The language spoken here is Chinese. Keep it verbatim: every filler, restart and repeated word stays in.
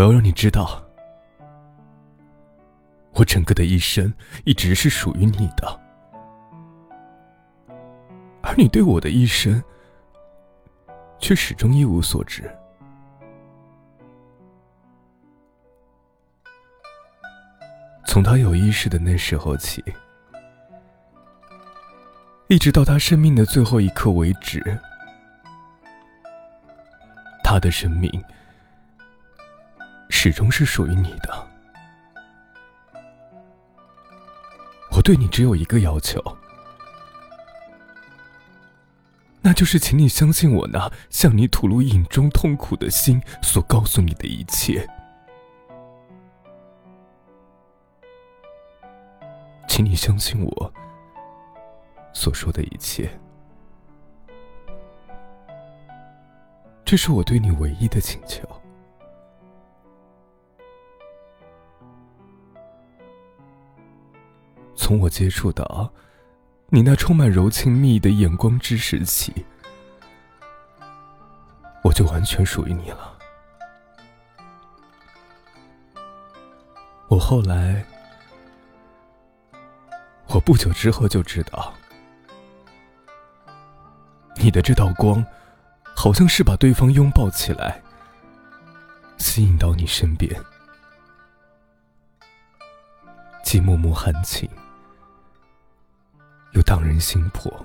我要让你知道，我整个的一生一直是属于你的，而你对我的一生却始终一无所知。从他有意识的那时候起，一直到他生命的最后一刻为止，他的生命始终是属于你的。我对你只有一个要求，那就是请你相信我那向你吐露影中痛苦的心所告诉你的一切，请你相信我所说的一切，这是我对你唯一的请求。从我接触到你那充满柔情蜜意的眼光之时起，我就完全属于你了。我后来，我不久之后就知道，你的这道光，好像是把对方拥抱起来，吸引到你身边，既脉脉含情又荡人心魄。